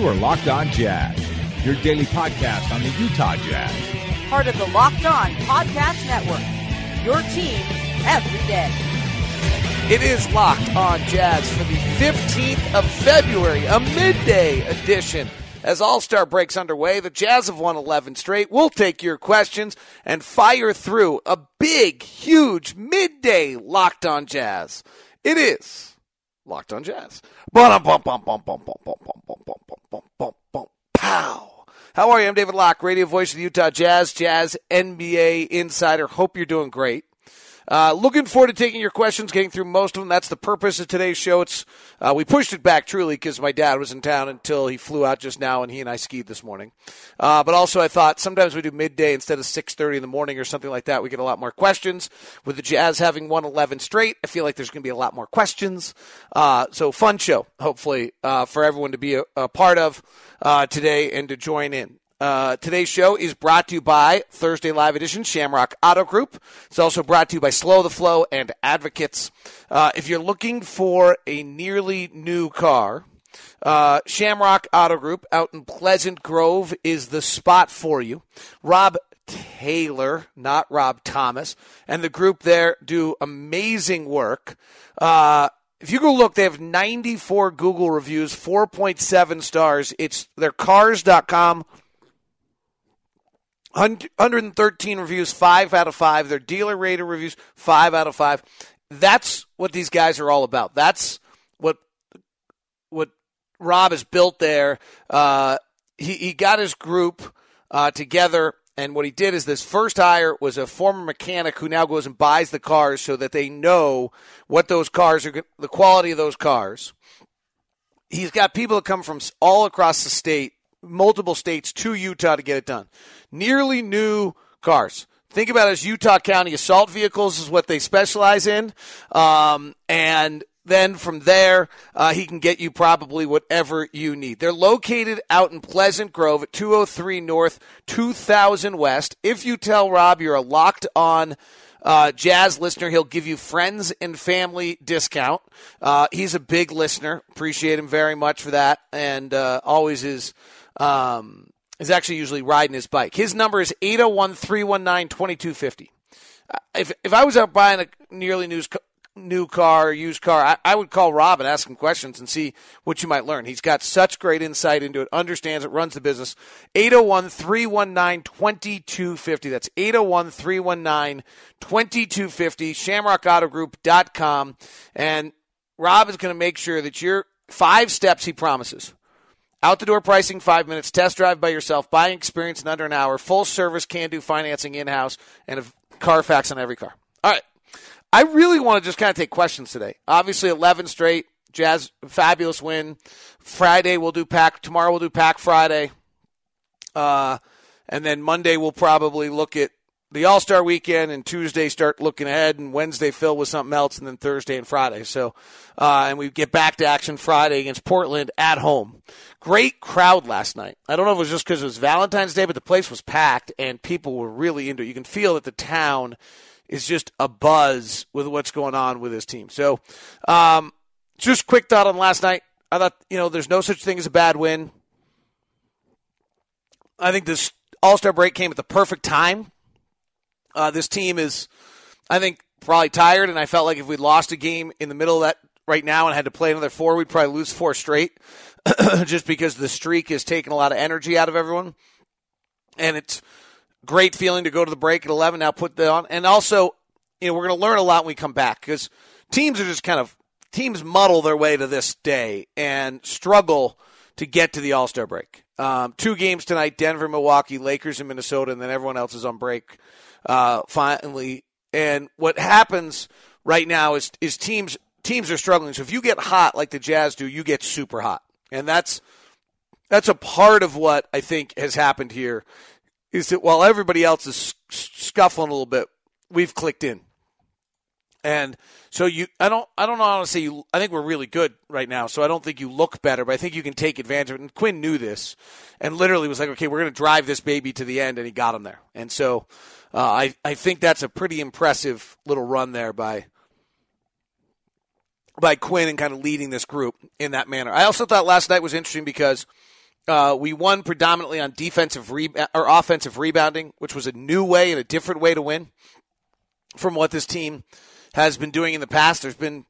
You are Locked On Jazz, your daily podcast on the Utah Jazz. Part of the Locked On Podcast Network, your team every day. It is Locked On Jazz for the 15th of February, a midday edition. As All-Star break's underway, the Jazz have won 11 straight. We'll take your questions and fire through a big, huge midday Locked On Jazz. It is Locked On Jazz. Pow! How are you? I'm David Locke, radio voice of the Utah Jazz, Jazz NBA insider. Hope you're doing great. Looking forward to taking your questions, getting through most of them. That's the purpose of today's show. We pushed it back truly because my dad was in town until he flew out just now, and he and I skied this morning. But also I thought sometimes we do midday instead of 6:30 in the morning or something like that. We get a lot more questions. With the Jazz having won 11 straight, I feel like there's going to be a lot more questions. So fun show, hopefully, for everyone to be a part of today and to join in. Today's show is brought to you by Thursday Live Edition, Shamrock Auto Group. It's also brought to you by Slow the Flow and Advocates. If you're looking for a nearly new car, Shamrock Auto Group out in Pleasant Grove is the spot for you. Rob Taylor, not Rob Thomas, and the group there do amazing work. If you go look, they have 94 Google reviews, 4.7 stars. It's their cars.com. 113 reviews, 5 out of 5. Their dealer rated reviews, 5 out of 5. That's what these guys are all about. That's what Rob has built there. He got his group together, and what he did is this first hire was a former mechanic who now goes and buys the cars so that they know what those cars are, the quality of those cars. He's got people that come from all across the state, multiple states to Utah to get it done. Nearly new cars. Think about it as Utah County assault vehicles is what they specialize in. And then from there, he can get you probably whatever you need. They're located out in Pleasant Grove at 203 North, 2000 West. If you tell Rob you're a Locked On Jazz listener, he'll give you friends and family discount. He's a big listener. Appreciate him very much for that. And always is... is actually usually riding his bike. His number is 801-319-2250. If I was out buying a nearly new car, used car, I would call Rob and ask him questions and see what you might learn. He's got such great insight into it, understands it, runs the business. 801-319-2250. That's 801-319-2250, shamrockautogroup.com. And Rob is going to make sure that your 5 steps he promises. Out-the-door pricing, 5 minutes, test drive by yourself, buying experience in under an hour, full-service can-do financing in-house, and a Carfax on every car. All right. I really want to just kind of take questions today. Obviously, 11 straight, Jazz, fabulous win. Friday we'll do Pack. Tomorrow we'll do Pack Friday. And then Monday we'll probably look at the All-Star weekend, and Tuesday start looking ahead, and Wednesday fill with something else, and then Thursday and Friday. So, and we get back to action Friday against Portland at home. Great crowd last night. I don't know if it was just because it was Valentine's Day, but the place was packed, and people were really into it. You can feel that the town is just abuzz with what's going on with this team. So, just quick thought on last night. I thought, there's no such thing as a bad win. I think this All-Star break came at the perfect time. This team is, I think, probably tired, and I felt like if we lost a game in the middle of that right now and had to play another 4, we'd probably lose 4 straight just because the streak is taking a lot of energy out of everyone. And it's great feeling to go to the break at 11, now put that on. And also, we're going to learn a lot when we come back because teams muddle their way to this day and struggle to get to the All-Star break. 2 games tonight, Denver, Milwaukee, Lakers, and Minnesota, and then everyone else is on break. Finally, and what happens right now is teams are struggling. So if you get hot like the Jazz do, you get super hot, and that's a part of what I think has happened here. Is that while everybody else is scuffling a little bit, we've clicked in, and so I don't know how to say I think we're really good right now. So I don't think you look better, but I think you can take advantage of it. And Quinn knew this, and literally was like, okay, we're going to drive this baby to the end, and he got him there, and so. I think that's a pretty impressive little run there by Quinn and kind of leading this group in that manner. I also thought last night was interesting because We won predominantly on offensive rebounding, which was a new way and a different way to win from what this team has been doing in the past. There's been,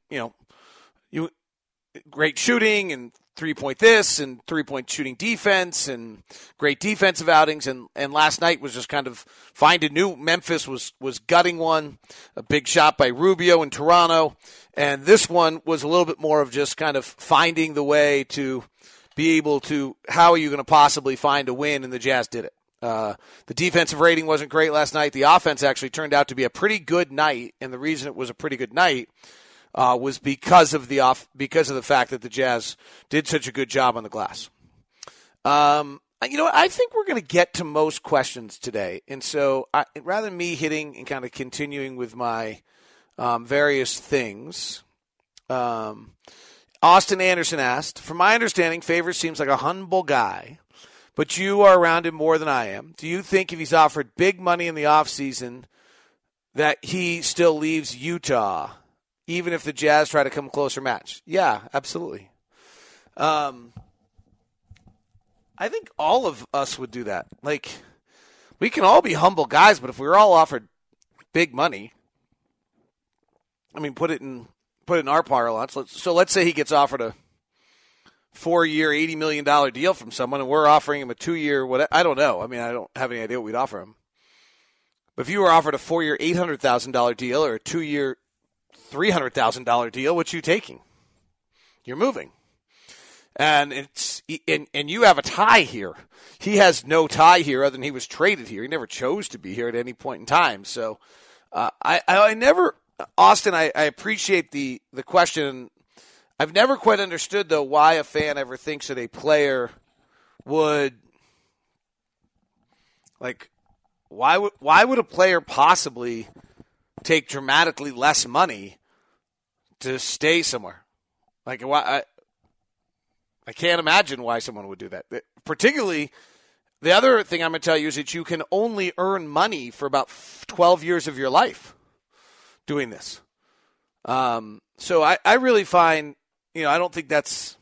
great shooting and 3-point this and 3-point shooting defense and great defensive outings. And last night was just kind of find a new. Memphis was gutting one, a big shot by Rubio in Toronto. And this one was a little bit more of just kind of finding the way to be able to, how are you going to possibly find a win? And the Jazz did it. The defensive rating wasn't great last night. The offense actually turned out to be a pretty good night. And the reason it was a pretty good night was because of the fact that the Jazz did such a good job on the glass. I think we're going to get to most questions today, and so rather than me hitting and kind of continuing with my various things, Austin Anderson asked, "From my understanding, Favors seems like a humble guy, but you are around him more than I am. Do you think if he's offered big money in the offseason that he still leaves Utah?" Even if the Jazz try to come closer match. Yeah, absolutely. I think all of us would do that. Like, we can all be humble guys, but if we were all offered big money, I mean, put it in our parlance. So let's say he gets offered a 4-year, $80 million deal from someone, and we're offering him a 2-year, whatever. I don't know. I mean, I don't have any idea what we'd offer him. But if you were offered a 4-year, $800,000 deal or a 2-year, $300,000 deal, what you taking? You're moving. And you have a tie here. He has no tie here other than he was traded here. He never chose to be here at any point in time. So Austin, I appreciate the question. I've never quite understood, though, why a fan ever thinks that a player would, like, why would a player possibly take dramatically less money to stay somewhere? Like, I can't imagine why someone would do that. Particularly, the other thing I'm going to tell you is that you can only earn money for about 12 years of your life doing this. So I really find, I don't think that's...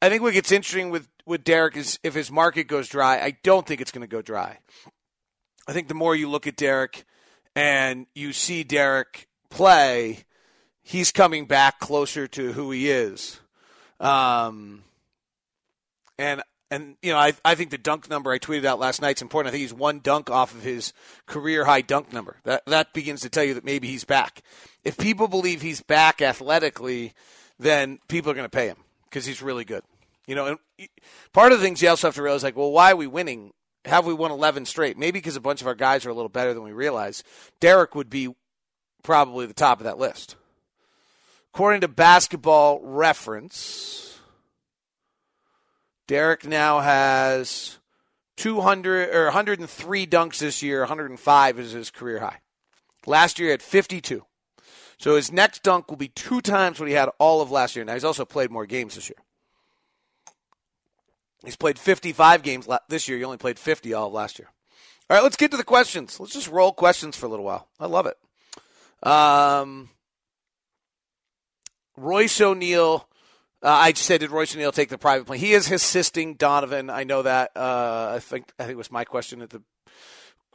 I think what gets interesting with Derek is if his market goes dry. I don't think it's going to go dry. I think the more you look at Derek and you see Derek play, he's coming back closer to who he is. I think the dunk number I tweeted out last night's important. I think he's one dunk off of his career-high dunk number. That begins to tell you that maybe he's back. If people believe he's back athletically, then people are going to pay him because he's really good. And part of the things you also have to realize, like, well, why are we winning? Have we won 11 straight? Maybe because a bunch of our guys are a little better than we realize. Derek would be probably the top of that list. According to Basketball Reference, Derek now has 103 dunks this year. 105 is his career high. Last year he had 52. So his next dunk will be 2 times what he had all of last year. Now he's also played more games this year. He's played 55 games this year. He only played 50 all of last year. All right, let's get to the questions. Let's just roll questions for a little while. I love it. Royce O'Neale. I just said, did Royce O'Neale take the private plane? He is assisting Donovan. I know that. I think it was my question at the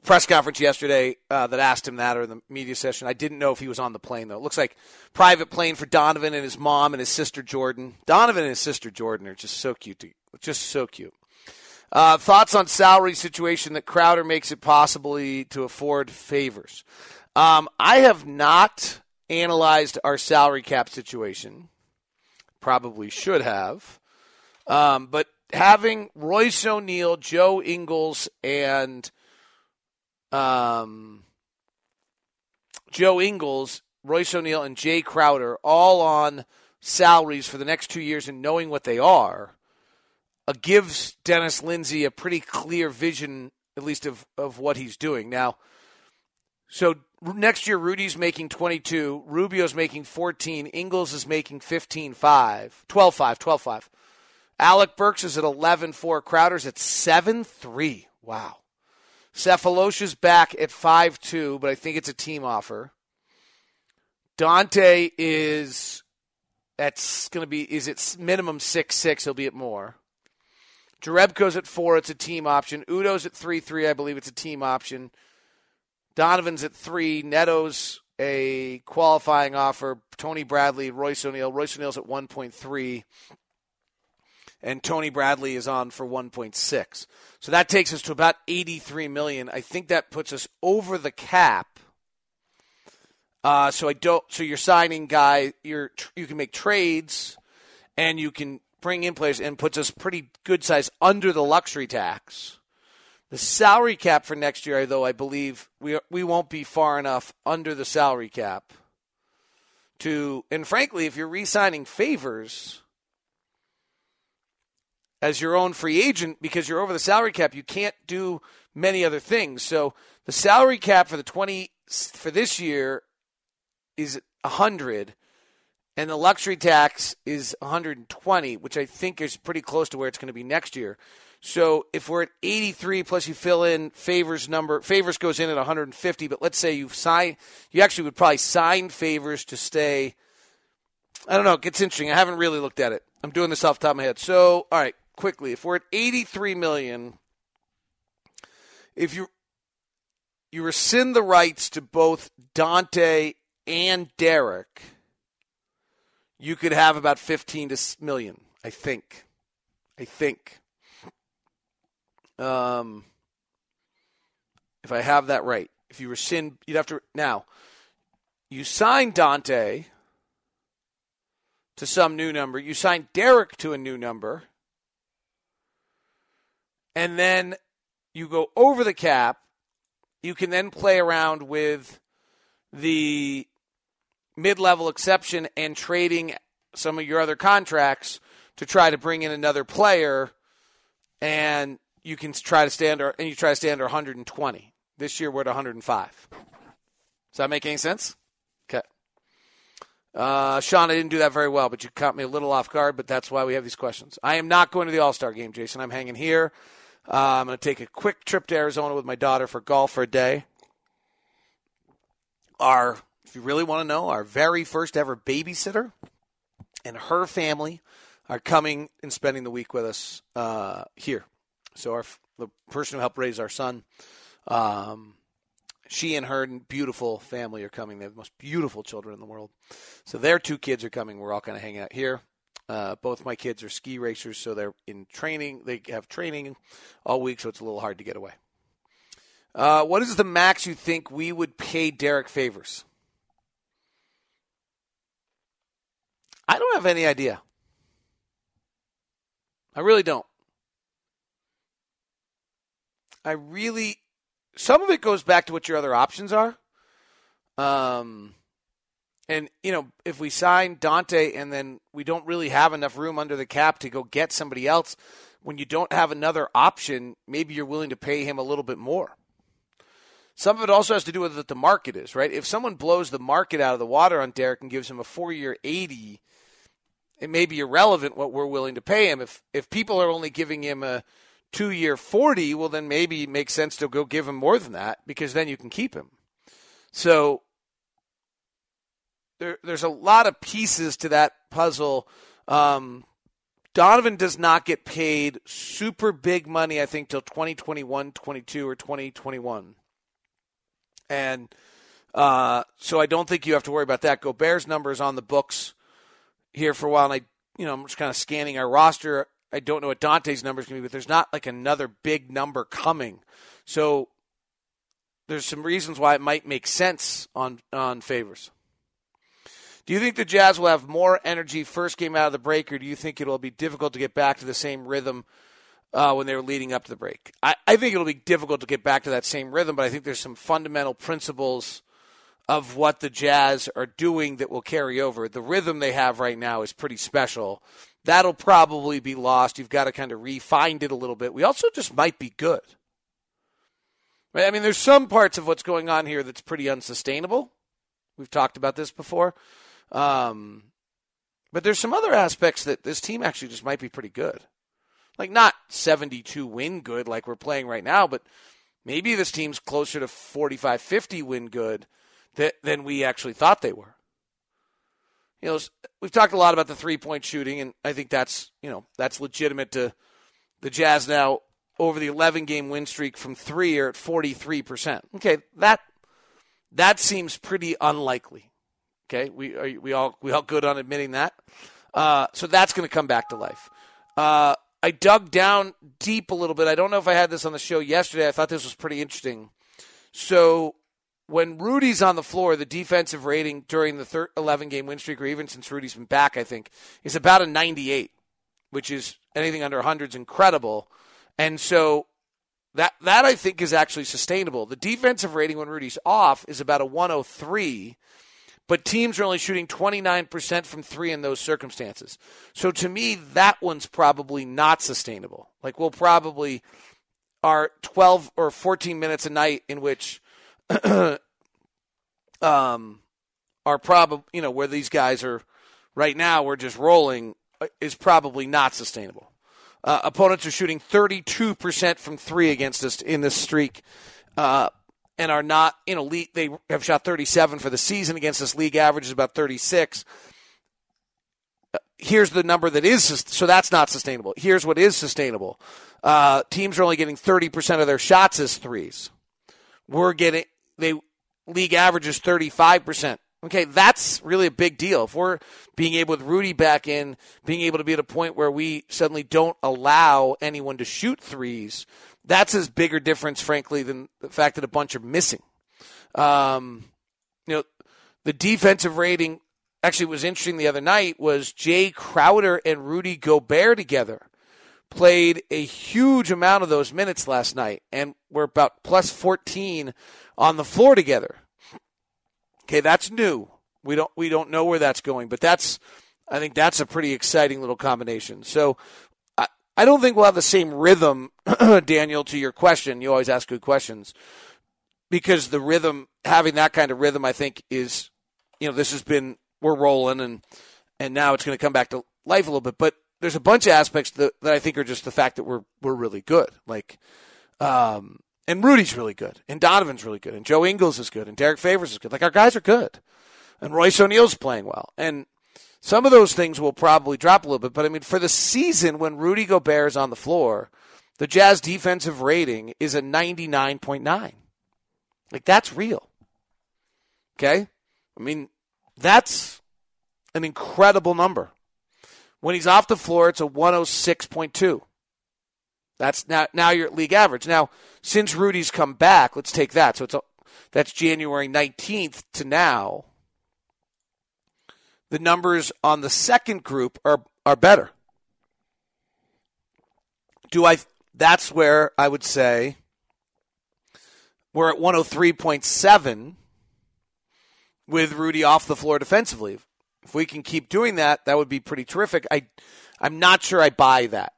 press conference yesterday that asked him that, or in the media session. I didn't know if he was on the plane, though. It looks like private plane for Donovan and his mom and his sister Jordan. Donovan and his sister Jordan are just so cute Just so cute. Thoughts on salary situation that Crowder makes it possibly to afford Favors. I have not analyzed our salary cap situation. Probably should have. But having Royce O'Neale, Joe Ingles, and Royce O'Neale, and Jay Crowder all on salaries for the next 2 years and knowing what they are, gives Dennis Lindsey a pretty clear vision, at least of what he's doing. Now, so next year Rudy's making 22, Rubio's making 14, Ingles is making 12.5. Alec Burks is at 11.4, Crowder's at 7.3. Wow. Cephalosha's back at 5.2, but I think it's a team offer. Dante is at minimum 6.6, he'll be at more. Jerebko's at 4. It's a team option. Udo's at 3-3. I believe it's a team option. Donovan's at 3. Neto's a qualifying offer. Tony Bradley, Royce O'Neale. Royce O'Neale's at 1.3. And Tony Bradley is on for 1.6. So that takes us to about $83 million. I think that puts us over the cap. So you're signing guy. You can make trades, and you can bring in players, and puts us pretty good size under the luxury tax. The salary cap for next year, though, I believe we won't be far enough under the salary cap to. And frankly, if you're re-signing Favors as your own free agent, because you're over the salary cap, you can't do many other things. So the salary cap for this year is 100, and the luxury tax is 120, which I think is pretty close to where it's going to be next year. So if we're at 83 plus you fill in Favors goes in at 150, but let's say you actually would probably sign Favors to stay. I don't know, it gets interesting. I haven't really looked at it. I'm doing this off the top of my head. So, all right, quickly, if we're at 83 million, if you rescind the rights to both Dante and Derek, you could have about 15 million, I think. If I have that right. If you rescind, you'd have to. Now, you sign Dante to some new number. You sign Derek to a new number. And then you go over the cap. You can then play around with the mid-level exception and trading some of your other contracts to try to bring in another player, and you can try to stay under 120. This year we're at 105. Does that make any sense? Okay. Sean, I didn't do that very well, but you caught me a little off guard, but that's why we have these questions. I am not going to the All-Star game, Jason. I'm hanging here. I'm going to take a quick trip to Arizona with my daughter for golf for a day. If you really want to know, our very first ever babysitter and her family are coming and spending the week with us here. So the person who helped raise our son, she and her beautiful family are coming. They have the most beautiful children in the world. So their two kids are coming. We're all kind of hanging out here. Both my kids are ski racers, so they're in training. They have training all week, so it's a little hard to get away. What is the max you think we would pay Derek Favors? I don't have any idea. I really don't. Some of it goes back to what your other options are. If we sign Dante and then we don't really have enough room under the cap to go get somebody else, when you don't have another option, maybe you're willing to pay him a little bit more. Some of it also has to do with what the market is, right? If someone blows the market out of the water on Derek and gives him a 4-year 80, it may be irrelevant what we're willing to pay him. If people are only giving him a 2-year 40, well, then maybe it makes sense to go give him more than that because then you can keep him. So There's a lot of pieces to that puzzle. Donovan does not get paid super big money, I think, till 2021, 22, or 2021. And so I don't think you have to worry about that. Gobert's number is on the books here for a while. And I'm just kind of scanning our roster. I don't know what Dante's number is going to be, but there's not like another big number coming. So there's some reasons why it might make sense on Favors. Do you think the Jazz will have more energy first game out of the break, or do you think it will be difficult to get back to the same rhythm when they were leading up to the break? I think it will be difficult to get back to that same rhythm, but I think there's some fundamental principles of what the Jazz are doing that will carry over. The rhythm they have right now is pretty special. That'll probably be lost. You've got to kind of refine it a little bit. We also just might be good. I mean, there's some parts of what's going on here that's pretty unsustainable. We've talked about this before. But there's some other aspects that this team actually just might be pretty good. Like not 72 win good like we're playing right now, but maybe this team's closer to 45-50 win good than we actually thought they were. We've talked a lot about the 3-point shooting, and I think that's legitimate to The Jazz now, over the 11-game win streak from 3, are at 43%. Okay, that seems pretty unlikely. Okay, we all good on admitting that. So that's going to come back to life. I dug down deep a little bit. I don't know if I had this on the show yesterday. I thought this was pretty interesting. So when Rudy's on the floor, the defensive rating during the 11-game win streak, or even since Rudy's been back, I think, is about a 98, which is anything under 100 is incredible. And so that I think is actually sustainable. The defensive rating when Rudy's off is about a 103, but teams are only shooting 29% from 3 in those circumstances. So to me, that one's probably not sustainable. Like, we'll probably are 12 or 14 minutes a night in which are probably, you know, where these guys are right now, we're just rolling, is probably not sustainable. Opponents are shooting 32% from 3 against us in this streak. And are not in a league. They have shot 37 for the season against this league average is about 36. Here's the number that is, so that's not sustainable. Here's what is sustainable. Teams are only getting 30% of their shots as threes. League average is 35%. Okay, that's really a big deal. If we're being able, with Rudy back in, being able to be at a point where we suddenly don't allow anyone to shoot threes, that's as big a difference, frankly, than the fact that a bunch are missing. You know, the defensive rating actually was interesting the other night, was Jay Crowder and Rudy Gobert together played a huge amount of those minutes last night, and were about plus 14 on the floor together. Okay, that's new. We don't know where that's going, but I think that's a pretty exciting little combination. So I don't think we'll have the same rhythm, Daniel, to your question. You always ask good questions, because the rhythm, having that kind of rhythm, I think is, you know, this has been, we're rolling and now it's going to come back to life a little bit. But there's a bunch of aspects that I think are just the fact that we're really good. Like, and Rudy's really good, and Donovan's really good, and Joe Ingles is good, and Derek Favors is good. Like, our guys are good, and Royce O'Neale's playing well, and some of those things will probably drop a little bit, but I mean, for the season, when Rudy Gobert is on the floor, the Jazz defensive rating is a 99.9. Like, that's real. Okay? I mean, that's an incredible number. When he's off the floor, it's a 106.2. That's now you're at league average. Now, since Rudy's come back, let's take that. So that's January 19th to now. The numbers on the second group are better. That's where I would say we're at 103.7 with Rudy off the floor defensively. If we can keep doing that, that would be pretty terrific. I'm not sure I buy that.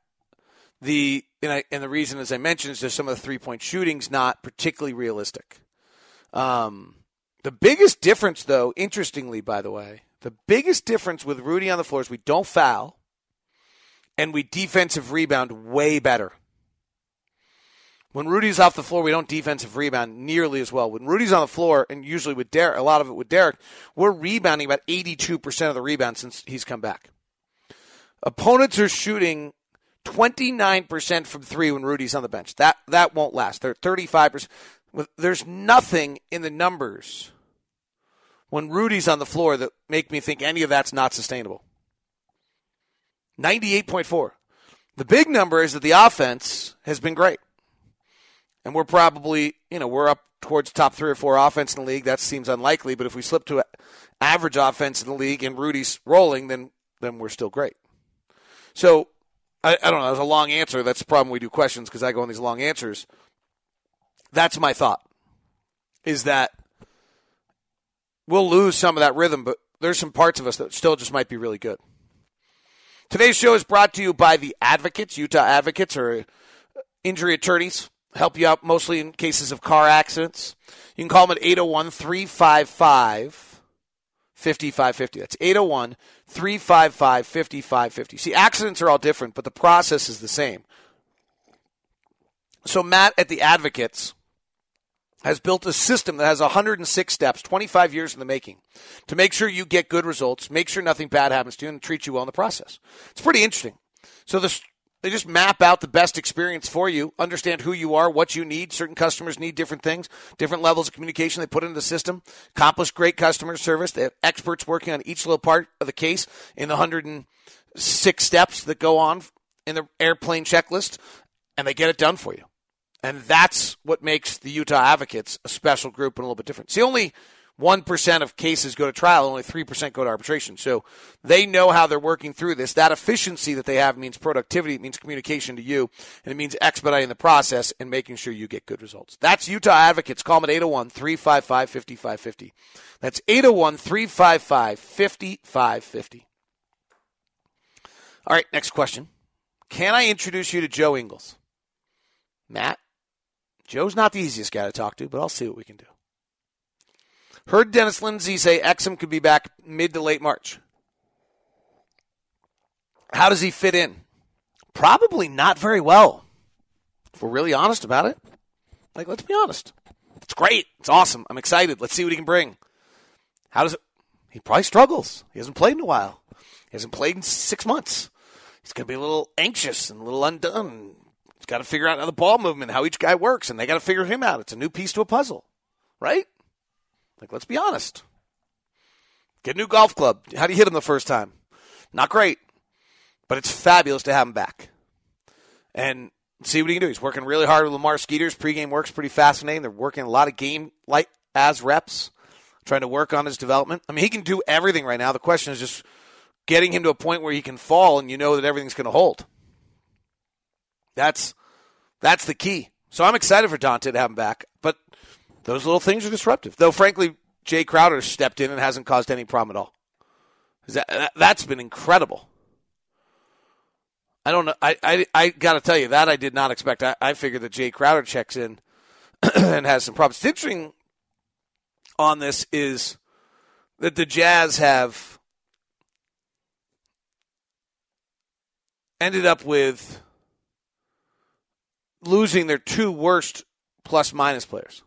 The reason, as I mentioned, is just some of the three-point shooting's not particularly realistic. The biggest difference, though, interestingly, by the way, the biggest difference with Rudy on the floor is we don't foul, and we defensive rebound way better. When Rudy's off the floor, we don't defensive rebound nearly as well. When Rudy's on the floor, and usually with Derek, a lot of it with Derek, we're rebounding about 82% of the rebounds since he's come back. Opponents are shooting 29% from 3 when Rudy's on the bench. That won't last. They're 35%. There's nothing in the numbers when Rudy's on the floor that make me think any of that's not sustainable. 98.4. The big number is that the offense has been great. And we're probably, you know, we're up towards top 3 or 4 offense in the league. That seems unlikely, but if we slip to average offense in the league and Rudy's rolling, then we're still great. So, I don't know, that was a long answer. That's the problem we do questions, because I go on these long answers. That's my thought, is that we'll lose some of that rhythm, but there's some parts of us that still just might be really good. Today's show is brought to you by the Advocates. Utah Advocates are injury attorneys, help you out mostly in cases of car accidents. You can call them at 801-355-5550. That's 801-355-5550. See, accidents are all different, but the process is the same. So Matt at the Advocates has built a system that has 106 steps, 25 years in the making, to make sure you get good results, make sure nothing bad happens to you, and treat you well in the process. It's pretty interesting. So the They just map out the best experience for you, understand who you are, what you need. Certain customers need different things, different levels of communication they put into the system. Accomplished great customer service. They have experts working on each little part of the case in the 106 steps that go on in the airplane checklist, and they get it done for you. And that's what makes the Utah Advocates a special group and a little bit different. It's the only 1% of cases go to trial, only 3% go to arbitration. So they know how they're working through this. That efficiency that they have means productivity, it means communication to you, and it means expediting the process and making sure you get good results. That's Utah Advocates. Call them at 801-355-5550. That's 801-355-5550. All right, next question. Can I introduce you to Joe Ingles? Matt, Joe's not the easiest guy to talk to, but I'll see what we can do. Heard Dennis Lindsey say Exum could be back mid to late March. How does he fit in? Probably not very well, if we're really honest about it. Like, let's be honest. It's great. It's awesome. I'm excited. Let's see what he can bring. How does it? He probably struggles. He hasn't played in a while. He hasn't played in 6 months. He's going to be a little anxious and a little undone. He's got to figure out how the ball movement, how each guy works, and they got to figure him out. It's a new piece to a puzzle, right? Like, let's be honest. Get a new golf club. How do you hit him the first time? Not great, but it's fabulous to have him back. And see what he can do. He's working really hard with Lamar Skeeter's pregame work's pretty fascinating. They're working a lot of game like as reps, trying to work on his development. I mean, he can do everything right now. The question is just getting him to a point where he can fall and you know that everything's going to hold. That's the key. So I'm excited for Dante to have him back, but those little things are disruptive. Though, frankly, Jay Crowder stepped in and hasn't caused any problem at all. That's been incredible. I don't know. I got to tell you, that I did not expect. I figured that Jay Crowder checks in and has some problems. What's interesting on this is that the Jazz have ended up with losing their two worst plus-minus players.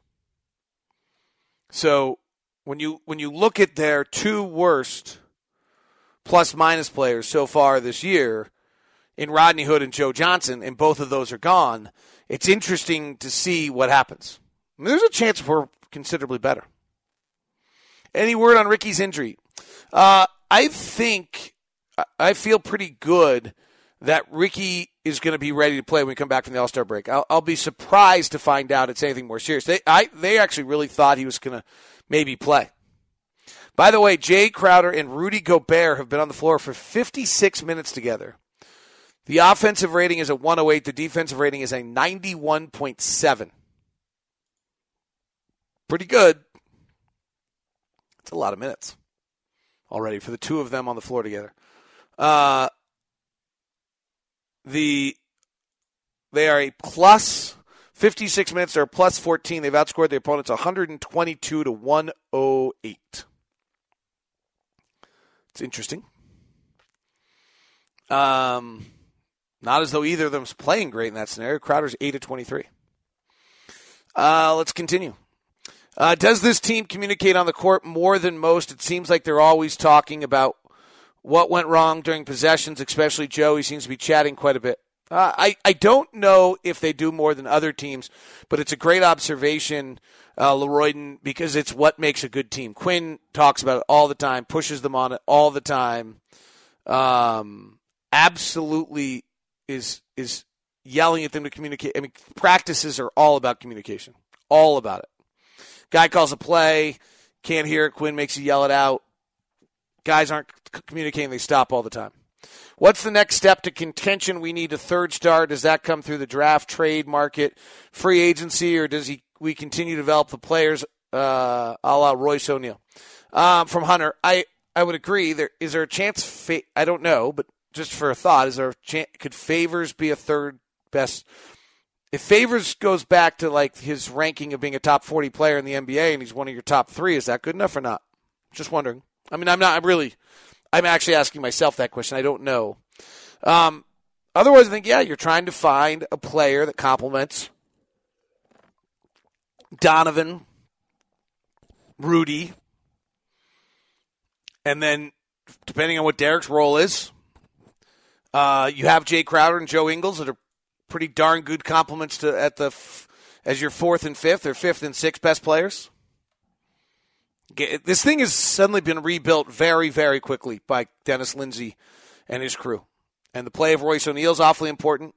So when you look at their two worst plus-minus players so far this year in Rodney Hood and Joe Johnson, and both of those are gone, it's interesting to see what happens. I mean, there's a chance we're considerably better. Any word on Ricky's injury? I feel pretty good that Ricky is going to be ready to play when we come back from the All-Star break. I'll be surprised to find out it's anything more serious. They actually really thought he was going to maybe play. By the way, Jay Crowder and Rudy Gobert have been on the floor for 56 minutes together. The offensive rating is a 108. The defensive rating is a 91.7. Pretty good. It's a lot of minutes already for the two of them on the floor together. They are a plus 56 minutes. They're a plus 14. They've outscored their opponents 122 to 108. It's interesting. Not as though either of them's playing great in that scenario. Crowder's 8 to 23. Let's continue. Does this team communicate on the court more than most? It seems like they're always talking about what went wrong during possessions, especially Joe. He seems to be chatting quite a bit. I don't know if they do more than other teams, but it's a great observation, Leroyden, because it's what makes a good team. Quinn talks about it all the time, pushes them on it all the time. Absolutely is yelling at them to communicate. I mean, practices are all about communication, all about it. Guy calls a play, can't hear it. Quinn makes you yell it out. Guys aren't communicating. They stop all the time. What's the next step to contention? We need a third star. Does that come through the draft, trade market, free agency, or does we continue to develop the players a la Royce O'Neale? From Hunter, I would agree. Is there a chance I don't know, but just for a thought, is there a chance, could Favors be a third best? If Favors goes back to like his ranking of being a top 40 player in the NBA and he's one of your top three, is that good enough or not? Just wondering. I mean, I'm actually asking myself that question. I don't know. Otherwise, I think, yeah, you're trying to find a player that complements Donovan, Rudy, and then depending on what Derek's role is, You have Jay Crowder and Joe Ingles that are pretty darn good compliments to as your fourth and fifth or fifth and sixth best players. This thing has suddenly been rebuilt very, very quickly by Dennis Lindsey and his crew. And the play of Royce O'Neale is awfully important.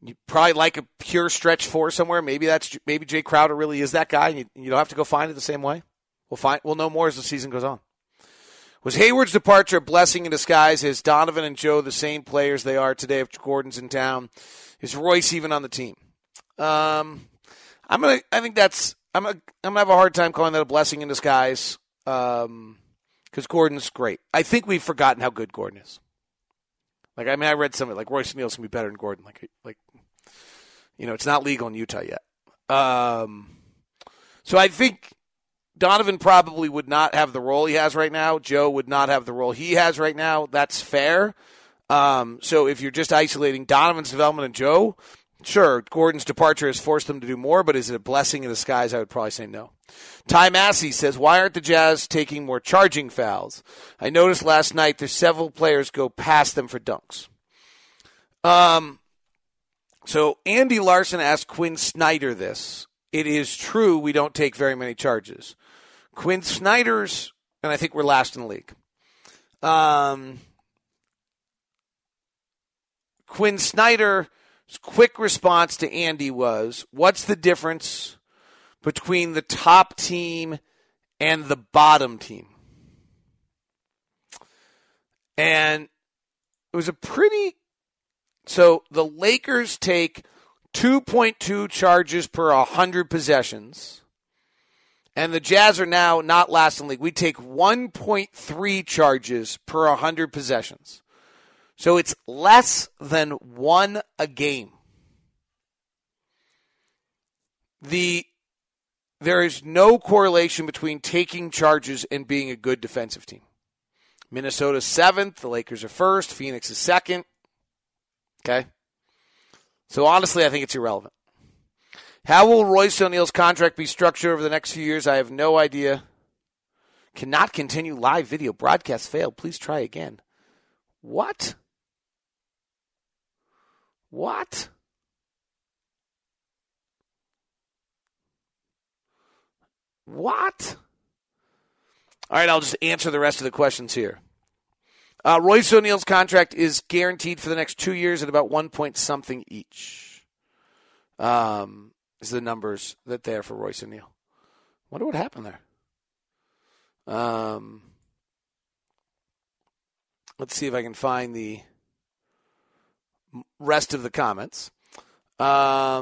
You probably like a pure stretch four somewhere. Maybe Jay Crowder really is that guy, and you don't have to go find it the same way. We'll know more as the season goes on. Was Hayward's departure a blessing in disguise? Is Donovan and Joe the same players they are today if Gordon's in town? Is Royce even on the team? I'm gonna have a hard time calling that a blessing in disguise because Gordon's great. I think we've forgotten how good Gordon is. I read something like Royce O'Neale's gonna be better than Gordon. It's not legal in Utah yet. So I think Donovan probably would not have the role he has right now. Joe would not have the role he has right now. That's fair. So if you're just isolating Donovan's development and Joe, sure, Gordon's departure has forced them to do more, but is it a blessing in disguise? I would probably say no. Ty Massey says, why aren't the Jazz taking more charging fouls? I noticed last night there's several players go past them for dunks. So Andy Larson asked Quinn Snyder this. It is true we don't take very many charges. Quinn Snyder's, and I think we're last in the league. Quinn Snyder... His quick response to Andy was, what's the difference between the top team and the bottom team? And it was so the Lakers take 2.2 charges per 100 possessions, and the Jazz are now not last in the league. We take 1.3 charges per 100 possessions. So it's less than one a game. There is no correlation between taking charges and being a good defensive team. Minnesota's 7th. The Lakers are 1st. Phoenix is 2nd. Okay? So honestly, I think it's irrelevant. How will Royce O'Neale's contract be structured over the next few years? I have no idea. Cannot continue live video. Broadcast failed. Please try again. What? What? What? All right, I'll just answer the rest of the questions here. Royce O'Neale's contract is guaranteed for the next 2 years at about 1 point something each. Is the numbers that there for Royce O'Neale? Wonder what happened there. Let's see if I can find the rest of the comments. I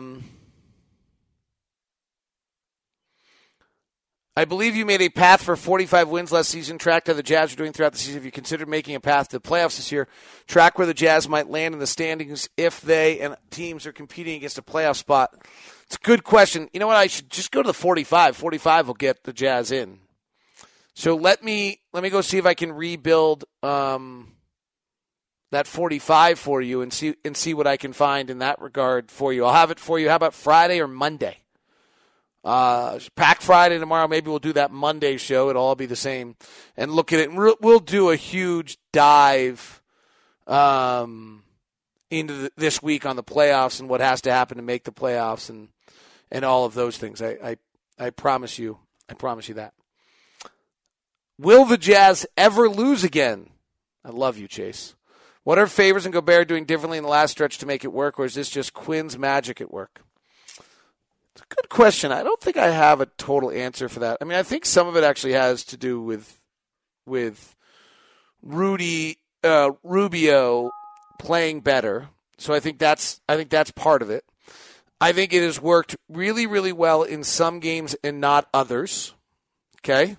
believe you made a path for 45 wins last season. Track how the Jazz are doing throughout the season. If you considered making a path to the playoffs this year, track where the Jazz might land in the standings if they and teams are competing against a playoff spot. It's a good question. You know what? I should just go to the 45. 45 will get the Jazz in. So let me go see if I can rebuild that 45 for you and see what I can find in that regard for you. I'll have it for you. How about Friday or Monday? Pack Friday tomorrow. Maybe we'll do that Monday show. It'll all be the same. And look at it. We'll do a huge dive into this week on the playoffs and what has to happen to make the playoffs and all of those things. I promise you. I promise you that. Will the Jazz ever lose again? I love you, Chase. What are Favors and Gobert doing differently in the last stretch to make it work, or is this just Quinn's magic at work? It's a good question. I don't think I have a total answer for that. I mean, I think some of it actually has to do with Rubio playing better. So I think that's part of it. I think it has worked really, really well in some games and not others. Okay.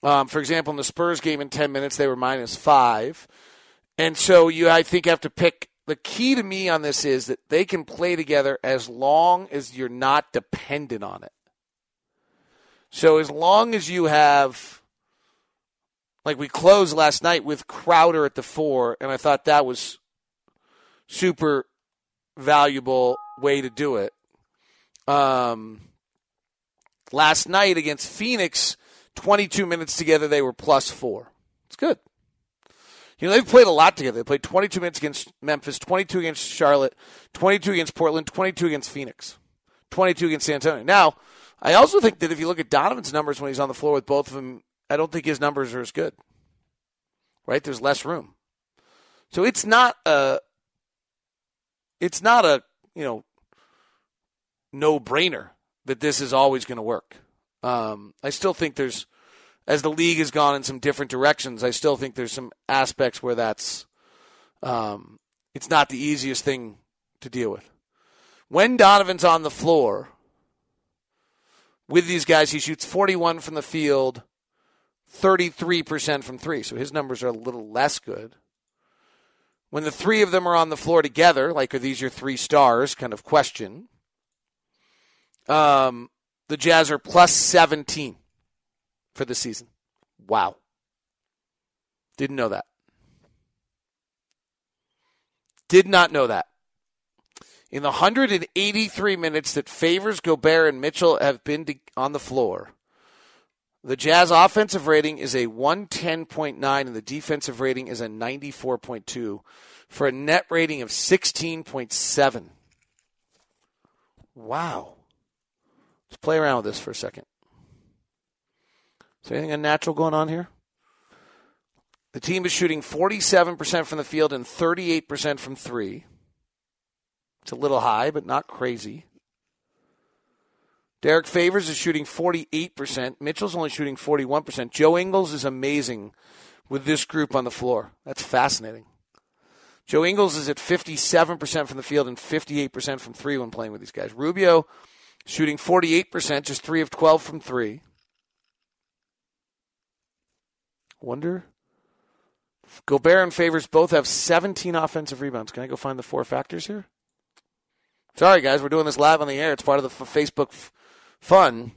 For example, in the Spurs game in 10 minutes, they were -5. And so I think have to pick. The key to me on this is that they can play together as long as you're not dependent on it. So as long as you have, like we closed last night with Crowder at the 4, and I thought that was super valuable way to do it. Last night against Phoenix, 22 minutes together, they were +4. It's good. You know, they've played a lot together. They played 22 minutes against Memphis, 22 against Charlotte, 22 against Portland, 22 against Phoenix, 22 against San Antonio. Now, I also think that if you look at Donovan's numbers when he's on the floor with both of them, I don't think his numbers are as good. Right? There's less room. So it's not a, you know, no-brainer that this is always going to work. I still think there's, as the league has gone in some different directions, I still think there's some aspects where that's, it's not the easiest thing to deal with. When Donovan's on the floor with these guys, he shoots 41% from the field, 33% from three. So his numbers are a little less good. When the three of them are on the floor together, like, are these your three stars kind of question, the Jazz are plus 17 for the season. Wow. Didn't know that. Did not know that. In the 183 minutes that Favors, Gobert, and Mitchell have been on the floor, the Jazz offensive rating is a 110.9 and the defensive rating is a 94.2 for a net rating of 16.7. Wow. Let's play around with this for a second. Is there anything unnatural going on here? The team is shooting 47% from the field and 38% from three. It's a little high, but not crazy. Derek Favors is shooting 48%. Mitchell's only shooting 41%. Joe Ingles is amazing with this group on the floor. That's fascinating. Joe Ingles is at 57% from the field and 58% from three when playing with these guys. Rubio shooting 48%, just 3 of 12 from three. Wonder. Gobert and Favors both have 17 offensive rebounds. Can I go find the four factors here? Sorry, guys. We're doing this live on the air. It's part of the Facebook fun.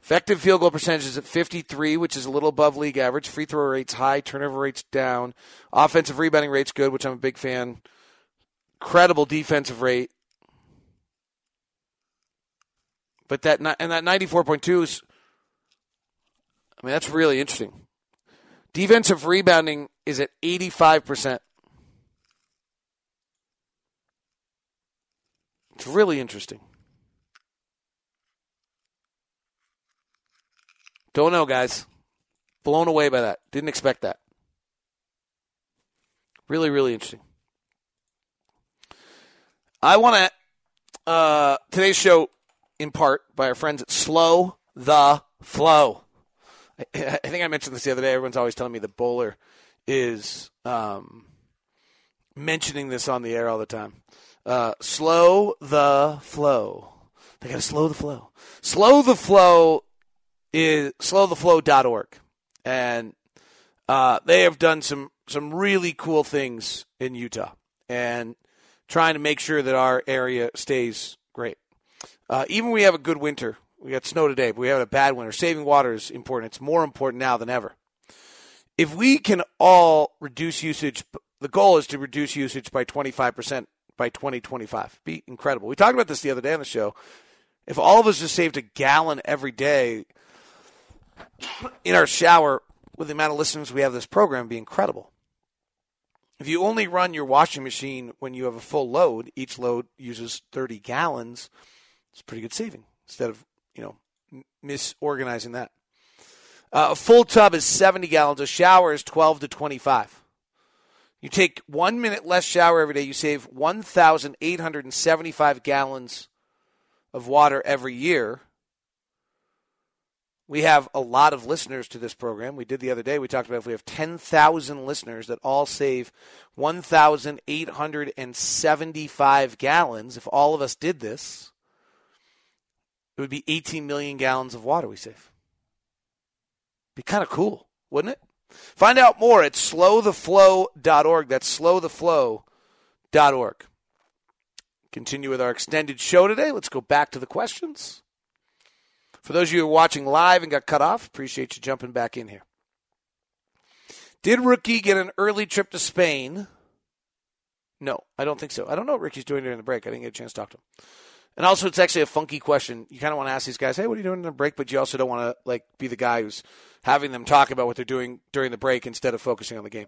Effective field goal percentage is at 53, which is a little above league average. Free throw rate's high. Turnover rate's down. Offensive rebounding rate's good, which I'm a big fan. Incredible defensive rate. But that 94.2 is, I mean, that's really interesting. Defensive rebounding is at 85%. It's really interesting. Don't know, guys. Blown away by that. Didn't expect that. Really, really interesting. I want to, today's show, in part, by our friends at Slow the Flow. I think I mentioned this the other day. Everyone's always telling me that Bowler is mentioning this on the air all the time. Slow the Flow. They got to slow the flow. Slow the Flow is slowtheflow.org. And they have done some really cool things in Utah and trying to make sure that our area stays great. Even we have a good winter. We got snow today, but we had a bad winter. Saving water is important. It's more important now than ever. If we can all reduce usage, the goal is to reduce usage by 25% by 2025. It'd be incredible. We talked about this the other day on the show. If all of us just saved a gallon every day in our shower with the amount of listeners we have, this program would be incredible. If you only run your washing machine when you have a full load, each load uses 30 gallons, it's a pretty good saving instead of, you know, misorganizing that. A full tub is 70 gallons. A shower is 12 to 25. You take 1 minute less shower every day. You save 1,875 gallons of water every year. We have a lot of listeners to this program. We did the other day. We talked about if we have 10,000 listeners that all save 1,875 gallons, if all of us did this, it would be 18 million gallons of water we save. Be kind of cool, wouldn't it? Find out more at slowtheflow.org. That's slowtheflow.org. Continue with our extended show today. Let's go back to the questions. For those of you who are watching live and got cut off, appreciate you jumping back in here. Did Ricky get an early trip to Spain? No, I don't think so. I don't know what Ricky's doing during the break. I didn't get a chance to talk to him. And also, it's actually a funky question. You kind of want to ask these guys, hey, what are you doing in the break? But you also don't want to, like, be the guy who's having them talk about what they're doing during the break instead of focusing on the game.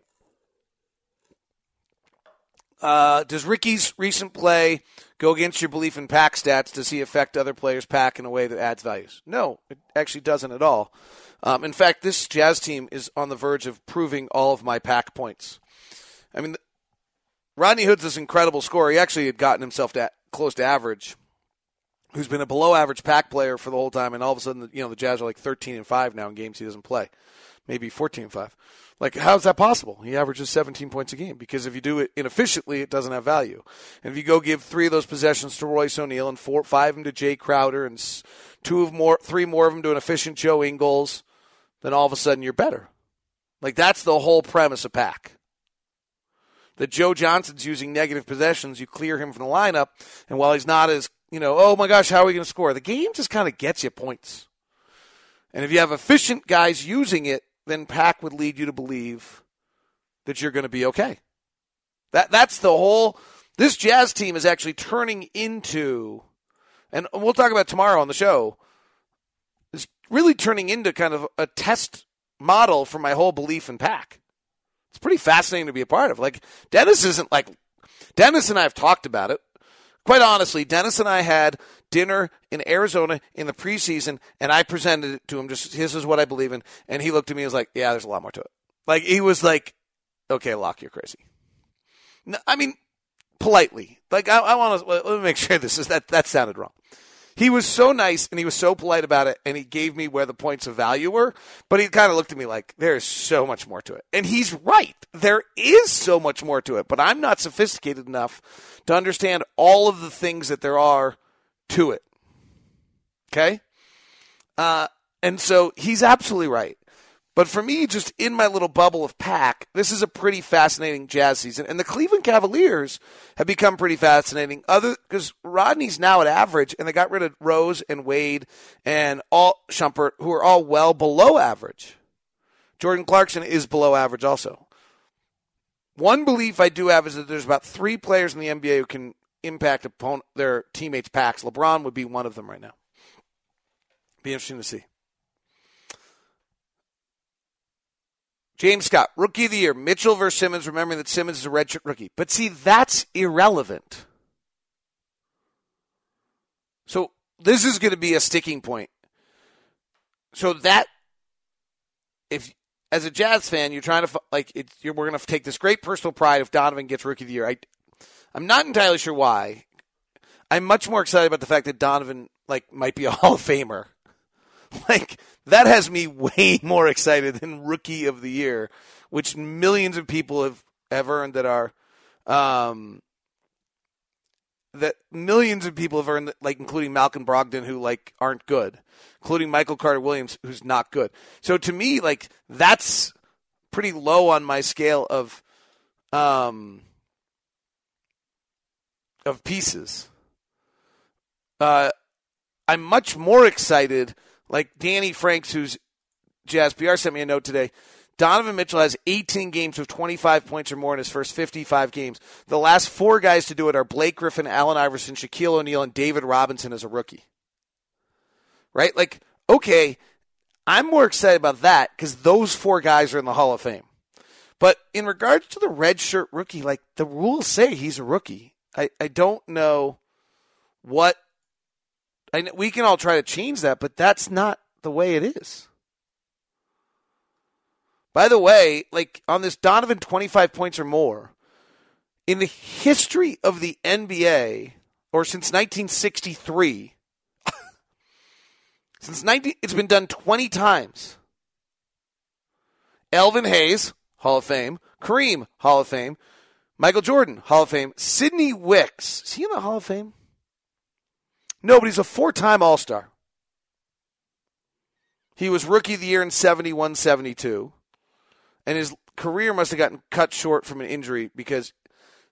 Does Ricky's recent play go against your belief in pack stats? Does he affect other players' pack in a way that adds values? No, it actually doesn't at all. In fact, this Jazz team is on the verge of proving all of my pack points. I mean, Rodney Hood's this incredible scorer. He actually had gotten himself to close to average, who's been a below-average pack player for the whole time, and all of a sudden, the Jazz are like 13-5 now in games he doesn't play, maybe 14-5. Like, how is that possible? He averages 17 points a game because if you do it inefficiently, it doesn't have value. And if you go give 3 of those possessions to Royce O'Neale and 5 of them to Jay Crowder and 3 more of them to an efficient Joe Ingles, then all of a sudden you're better. Like, that's the whole premise of pack. That Joe Johnson's using negative possessions, you clear him from the lineup, and while he's not as, oh my gosh, how are we going to score? The game just kind of gets you points. And if you have efficient guys using it, then pack would lead you to believe that you're going to be okay. That's the whole – this Jazz team is actually turning into – and we'll talk about tomorrow on the show – is really turning into kind of a test model for my whole belief in pack. It's pretty fascinating to be a part of. Like, Dennis isn't like – Dennis and I have talked about it. Quite honestly, Dennis and I had dinner in Arizona in the preseason, and I presented it to him, just this is what I believe in, and he looked at me and was like, yeah, there's a lot more to it. Like, he was like, okay, Locke, you're crazy. No, I mean, politely. Like, I want to, let me make sure that sounded wrong. He was so nice, and he was so polite about it, and he gave me where the points of value were, but he kind of looked at me like, there's so much more to it. And he's right. There is so much more to it, but I'm not sophisticated enough to understand all of the things that there are to it. Okay? And so he's absolutely right. But for me, just in my little bubble of pack, this is a pretty fascinating Jazz season. And the Cleveland Cavaliers have become pretty fascinating because Rodney's now at average, and they got rid of Rose and Wade and Shumpert, who are all well below average. Jordan Clarkson is below average also. One belief I do have is that there's about 3 players in the NBA who can impact their teammates' packs. LeBron would be one of them right now. Be interesting to see. James Scott, Rookie of the Year, Mitchell versus Simmons, remembering that Simmons is a redshirt rookie. But see, that's irrelevant. So this is going to be a sticking point. So that, if as a Jazz fan, you're trying to, we're going to take this great personal pride if Donovan gets Rookie of the Year. I'm not entirely sure why. I'm much more excited about the fact that Donovan, might be a Hall of Famer. That has me way more excited than Rookie of the Year, which millions of people have earned that millions of people have earned, including Malcolm Brogdon, who, aren't good, including Michael Carter-Williams, who's not good. So to me, that's pretty low on my scale of pieces. I'm much more excited. Danny Franks, who's Jazz PR, sent me a note today. Donovan Mitchell has 18 games with 25 points or more in his first 55 games. The last 4 guys to do it are Blake Griffin, Allen Iverson, Shaquille O'Neal, and David Robinson as a rookie. Right? Okay, I'm more excited about that because those 4 guys are in the Hall of Fame. But in regards to the redshirt rookie, the rules say he's a rookie. I don't know what. We can all try to change that, but that's not the way it is. By the way, on this Donovan 25 points or more, in the history of the NBA, or since 1963, it's been done 20 times. Elvin Hayes, Hall of Fame. Kareem, Hall of Fame. Michael Jordan, Hall of Fame. Sidney Wicks, is he in the Hall of Fame? No, but he's a 4-time All-Star. He was Rookie of the Year in 71-72. And his career must have gotten cut short from an injury because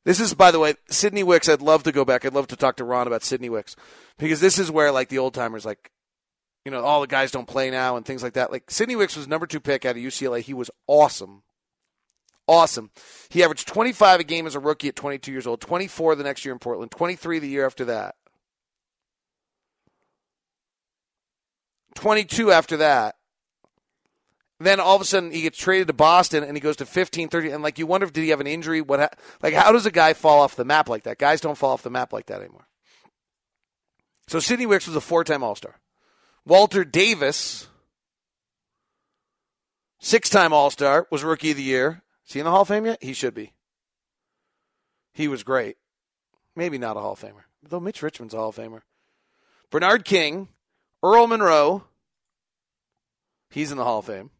this is, by the way, Sidney Wicks. I'd love to go back. I'd love to talk to Ron about Sidney Wicks because this is where, the old-timers, all the guys don't play now and things like that. Sidney Wicks was number 2 pick out of UCLA. He was awesome. Awesome. He averaged 25 a game as a rookie at 22 years old, 24 the next year in Portland, 23 the year after that. 22 after that. then all of a sudden he gets traded to Boston and he goes to 15-30, and like you wonder if did he have an injury? How does a guy fall off the map like that? Guys don't fall off the map like that anymore. So Sidney Wicks was a 4-time All-Star. Walter Davis, 6-time All-Star, was Rookie of the Year. Is he in the Hall of Fame yet? He should be. He was great. Maybe not a Hall of Famer, though Mitch Richmond's a Hall of Famer. Bernard King, Earl Monroe, he's in the Hall of Fame.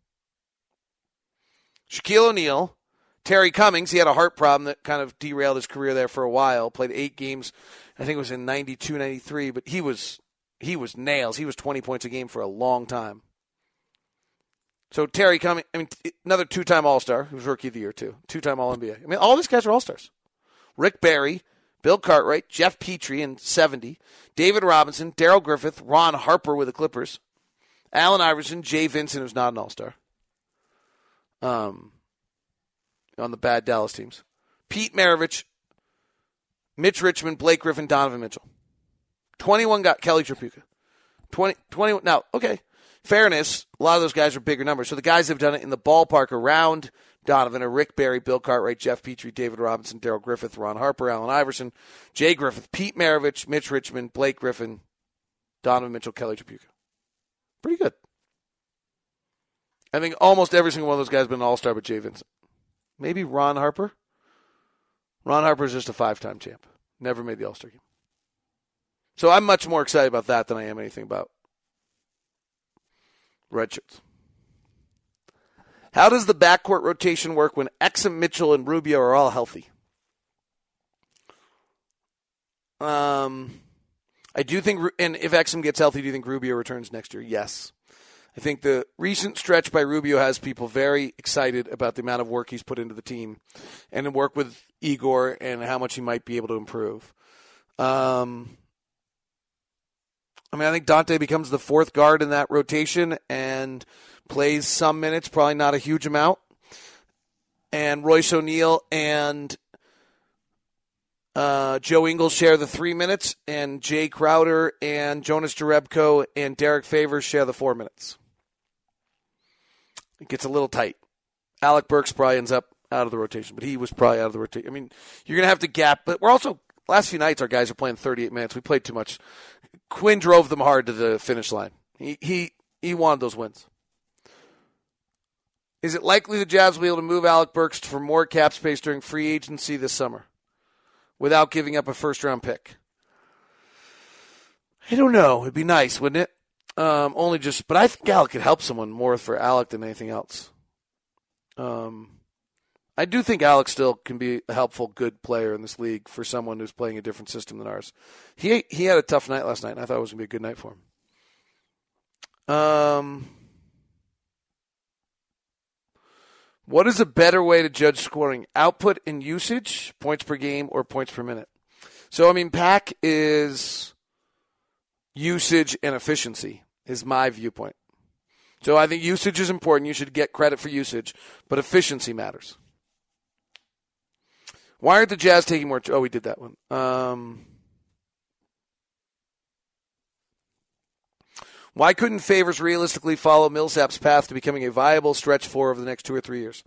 Shaquille O'Neal, Terry Cummings, he had a heart problem that kind of derailed his career there for a while, played 8 games, I think it was in 92, 93, but he was nails. He was 20 points a game for a long time. So Terry Cummings, another 2-time All-Star, who was Rookie of the Year too, 2-time All-NBA. All these guys are All-Stars. Rick Barry, Bill Cartwright, Jeff Petrie in 70, David Robinson, Daryl Griffith, Ron Harper with the Clippers, Allen Iverson, Jay Vincent, who's not an All-Star, on the bad Dallas teams, Pete Maravich, Mitch Richmond, Blake Griffin, Donovan Mitchell. 21 got Kelly Tripucka. 21. Now, okay, fairness, a lot of those guys are bigger numbers. So the guys that have done it in the ballpark around Donovan are Rick Barry, Bill Cartwright, Jeff Petrie, David Robinson, Daryl Griffith, Ron Harper, Allen Iverson, Jay Griffith, Pete Maravich, Mitch Richmond, Blake Griffin, Donovan Mitchell, Kelly Tripucka. Pretty good. I think almost every single one of those guys has been an All-Star but Jay Vincent. Maybe Ron Harper. Ron Harper's just a 5-time champ. Never made the All-Star game. So I'm much more excited about that than I am anything about red shirts. How does the backcourt rotation work when Exum, Mitchell, and Rubio are all healthy? I do think, and if Exum gets healthy, do you think Rubio returns next year? Yes. I think the recent stretch by Rubio has people very excited about the amount of work he's put into the team and the work with Igor and how much he might be able to improve. I think Dante becomes the 4th guard in that rotation and plays some minutes, probably not a huge amount. And Royce O'Neale and Joe Ingles share the 3 minutes, and Jay Crowder and Jonas Jerebko and Derek Favors share the 4 minutes. It gets a little tight. Alec Burks probably ends up out of the rotation, but he was probably out of the rotation. You're going to have to gap, but we're also, last few nights our guys are playing 38 minutes. We played too much. Quinn drove them hard to the finish line. He wanted those wins. Is it likely the Jazz will be able to move Alec Burks for more cap space during free agency this summer without giving up a first-round pick? I don't know. It'd be nice, wouldn't it? But I think Alec could help someone more for Alec than anything else. I do think Alec still can be a helpful, good player in this league for someone who's playing a different system than ours. He had a tough night last night, and I thought it was going to be a good night for him. What is a better way to judge scoring? Output and usage, points per game, or points per minute? So, PAC is usage and efficiency is my viewpoint. So I think usage is important. You should get credit for usage, but efficiency matters. Why aren't the Jazz taking more? We did that one. Why couldn't Favors realistically follow Millsap's path to becoming a viable stretch 4 over the next 2 or 3 years?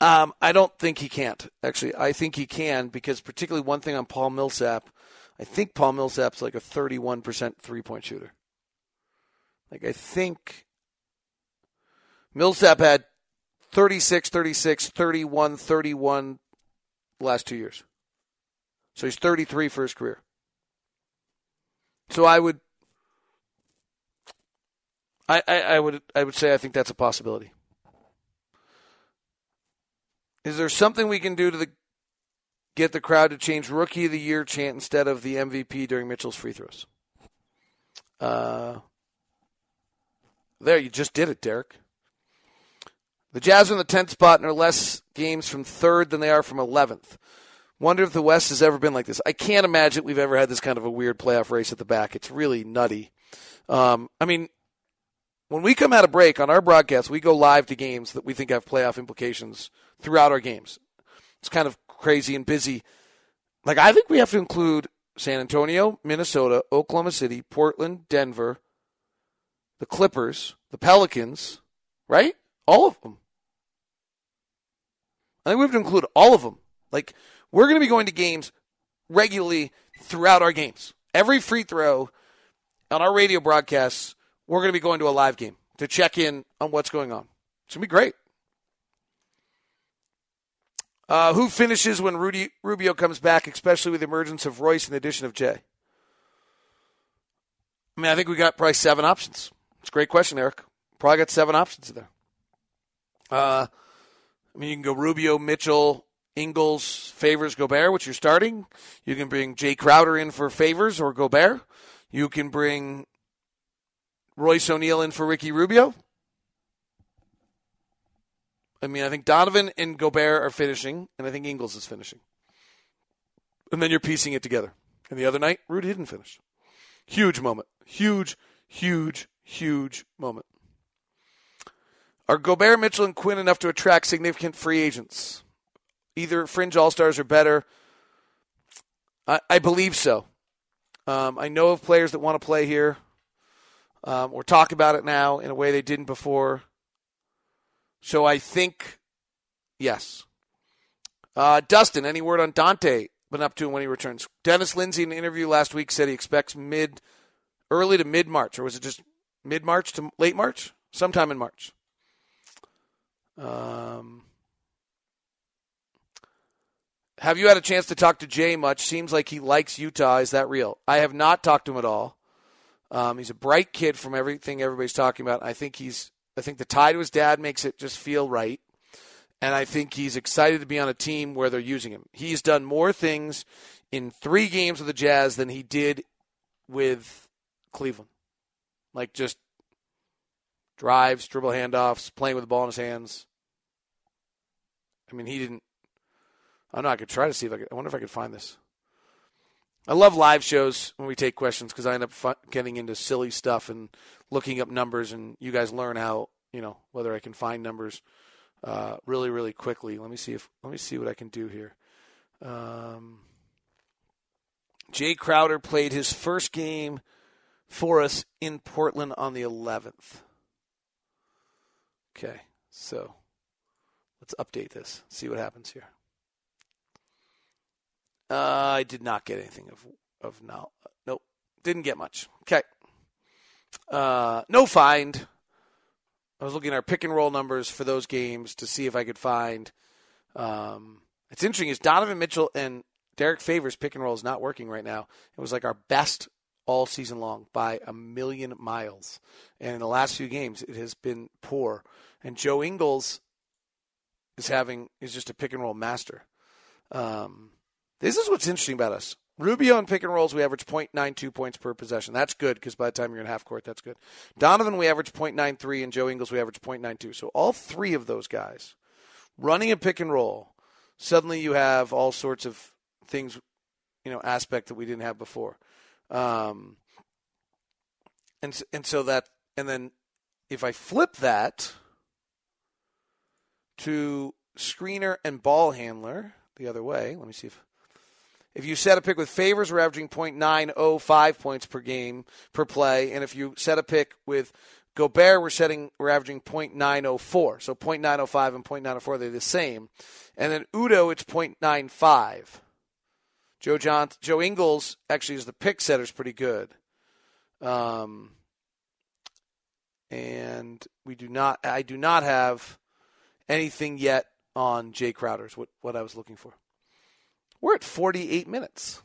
I don't think he can't. Actually, I think he can, because particularly one thing on Paul Millsap, I think Paul Millsap's like a 31% 3-point shooter. I think Millsap had 36, 36, 31, 31. The last 2 years. So he's 33 for his career. So I would say I think that's a possibility. Is there something we can do to get the crowd to change Rookie of the Year chant instead of the MVP during Mitchell's free throws? There, you just did it, Derek. The Jazz are in the 10th spot and are less games from 3rd than they are from 11th. Wonder if the West has ever been like this. I can't imagine we've ever had this kind of a weird playoff race at the back. It's really nutty. When we come out of break on our broadcast, we go live to games that we think have playoff implications throughout our games. It's kind of crazy and busy. I think we have to include San Antonio, Minnesota, Oklahoma City, Portland, Denver, the Clippers, the Pelicans, right? All of them. I think we have to include all of them. Like, we're going to be going to games regularly throughout our games. Every free throw on our radio broadcasts, we're going to be going to a live game to check in on what's going on. It's going to be great. Who finishes when Rubio comes back, especially with the emergence of Royce and the addition of Jay? I mean, I think we got probably seven options. It's a great question, Eric. Probably got seven options there. I mean, you can go Rubio, Mitchell, Ingles, Favors, Gobert, which you're starting. You can bring Jay Crowder in for Favors or Gobert. You can bring Royce O'Neale in for Ricky Rubio. I mean, I think Donovan and Gobert are finishing, and I think Ingles is finishing. And then you're piecing it together. And the other night, Rudy didn't finish. Huge moment. Huge moment. Are Gobert, Mitchell, and Quinn enough to attract significant free agents? Either fringe all-stars or better. I believe so. I know of players that want to play here or talk about it now in a way they didn't before. So I think, yes. Dustin, any word on Dante been up to and when he returns? Dennis Lindsey in an interview last week said he expects early to mid-March, or was it just mid-March to late March? Sometime in March. Have you had a chance to talk to Jay much? Seems like he likes Utah. Is that real? I have not talked to him at all. He's a bright kid from everything everybody's talking about. I think the tie to his dad makes it just feel right. And I think he's excited to be on a team where they're using him. He's done more things in 3 games with the Jazz than he did with Cleveland. Like just drives, dribble handoffs, playing with the ball in his hands. I mean, he didn't. I don't know. I could try to see if I could. I wonder if I could find this. I love live shows when we take questions because I end up getting into silly stuff and looking up numbers, and you guys learn how, you know, whether I can find numbers really, really quickly. Let me see what I can do here. Jay Crowder played his first game for us in Portland on the 11th. Okay, so let's update this. See what happens here. I did not get anything of now. Nope. Didn't get much. Okay. No find. I was looking at our pick and roll numbers for those games to see if I could find. It's interesting is Donovan Mitchell and Derek Favors pick and roll is not working right now. It was like our best all season long by a million miles. And in the last few games, it has been poor. And Joe Ingles is just a pick and roll master. This is what's interesting about us. Rubio and pick and rolls, we average 0.92 points per possession. That's good because by the time you're in half court, that's good. Donovan, we average 0.93, and Joe Ingles, we average 0.92. So all 3 of those guys running a pick and roll, suddenly you have all sorts of things, you know, aspect that we didn't have before. And so that, and then if I flip that to screener and ball handler the other way, let me see if. If you set a pick with Favors, we're averaging 0.905 points per game per play, and if you set a pick with Gobert, we're averaging 0.904. So 0.905 and 0.904, they're the same. And then Udo, it's 0.95. Joe Ingles actually is the pick setter's pretty good, and I do not have anything yet on Jay Crowder's what I was looking for. We're at 48 minutes.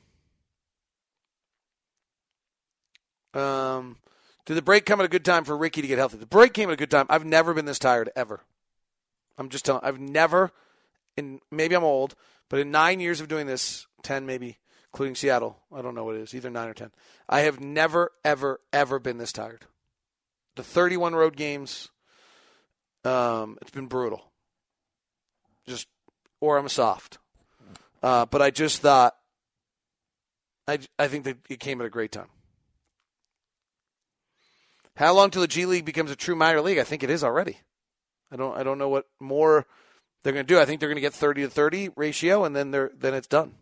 Did the break come at a good time for Ricky to get healthy? The break came at a good time. I've never been this tired, ever. I'm just telling you, I've never, and maybe I'm old, but in 9 years of doing this, 10 maybe, including Seattle, I don't know what it is, either 9 or 10, I have never, ever, ever been this tired. The 31 road games, it's been brutal. Just, or I'm soft. But I just thought, I think that it came at a great time. How long till the G League becomes a true minor league? I think it is already. I don't know what more they're going to do. I think they're going to get 30-30 ratio, and then it's done.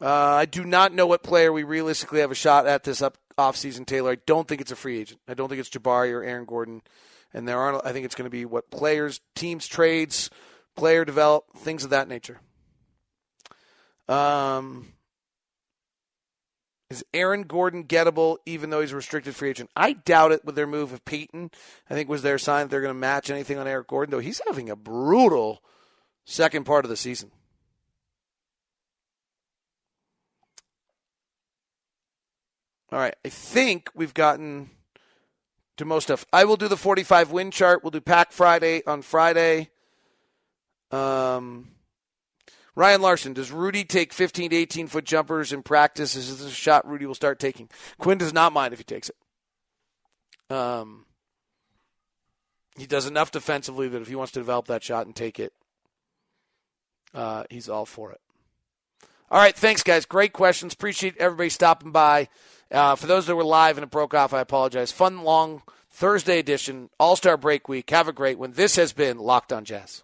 I do not know what player we realistically have a shot at this offseason, Taylor. I don't think it's a free agent. I don't think it's Jabari or Aaron Gordon. and there aren't. I think it's going to be what players, teams, trades, player develop, things of that nature. Is Aaron Gordon gettable even though he's a restricted free agent? I doubt it with their move of Peyton. I think was their sign that they're going to match anything on Eric Gordon, though he's having a brutal second part of the season. All right, I think we've gotten to most stuff. I will do the 45 win chart. We'll do Pack Friday on Friday. Ryan Larson, does Rudy take 15 to 18-foot jumpers in practice? Is this a shot Rudy will start taking? Quinn does not mind if he takes it. He does enough defensively that if he wants to develop that shot and take it, he's all for it. All right, thanks, guys. Great questions. Appreciate everybody stopping by. For those that were live and it broke off, I apologize. Fun, long Thursday edition, All-Star Break Week. Have a great one. This has been Locked on Jazz.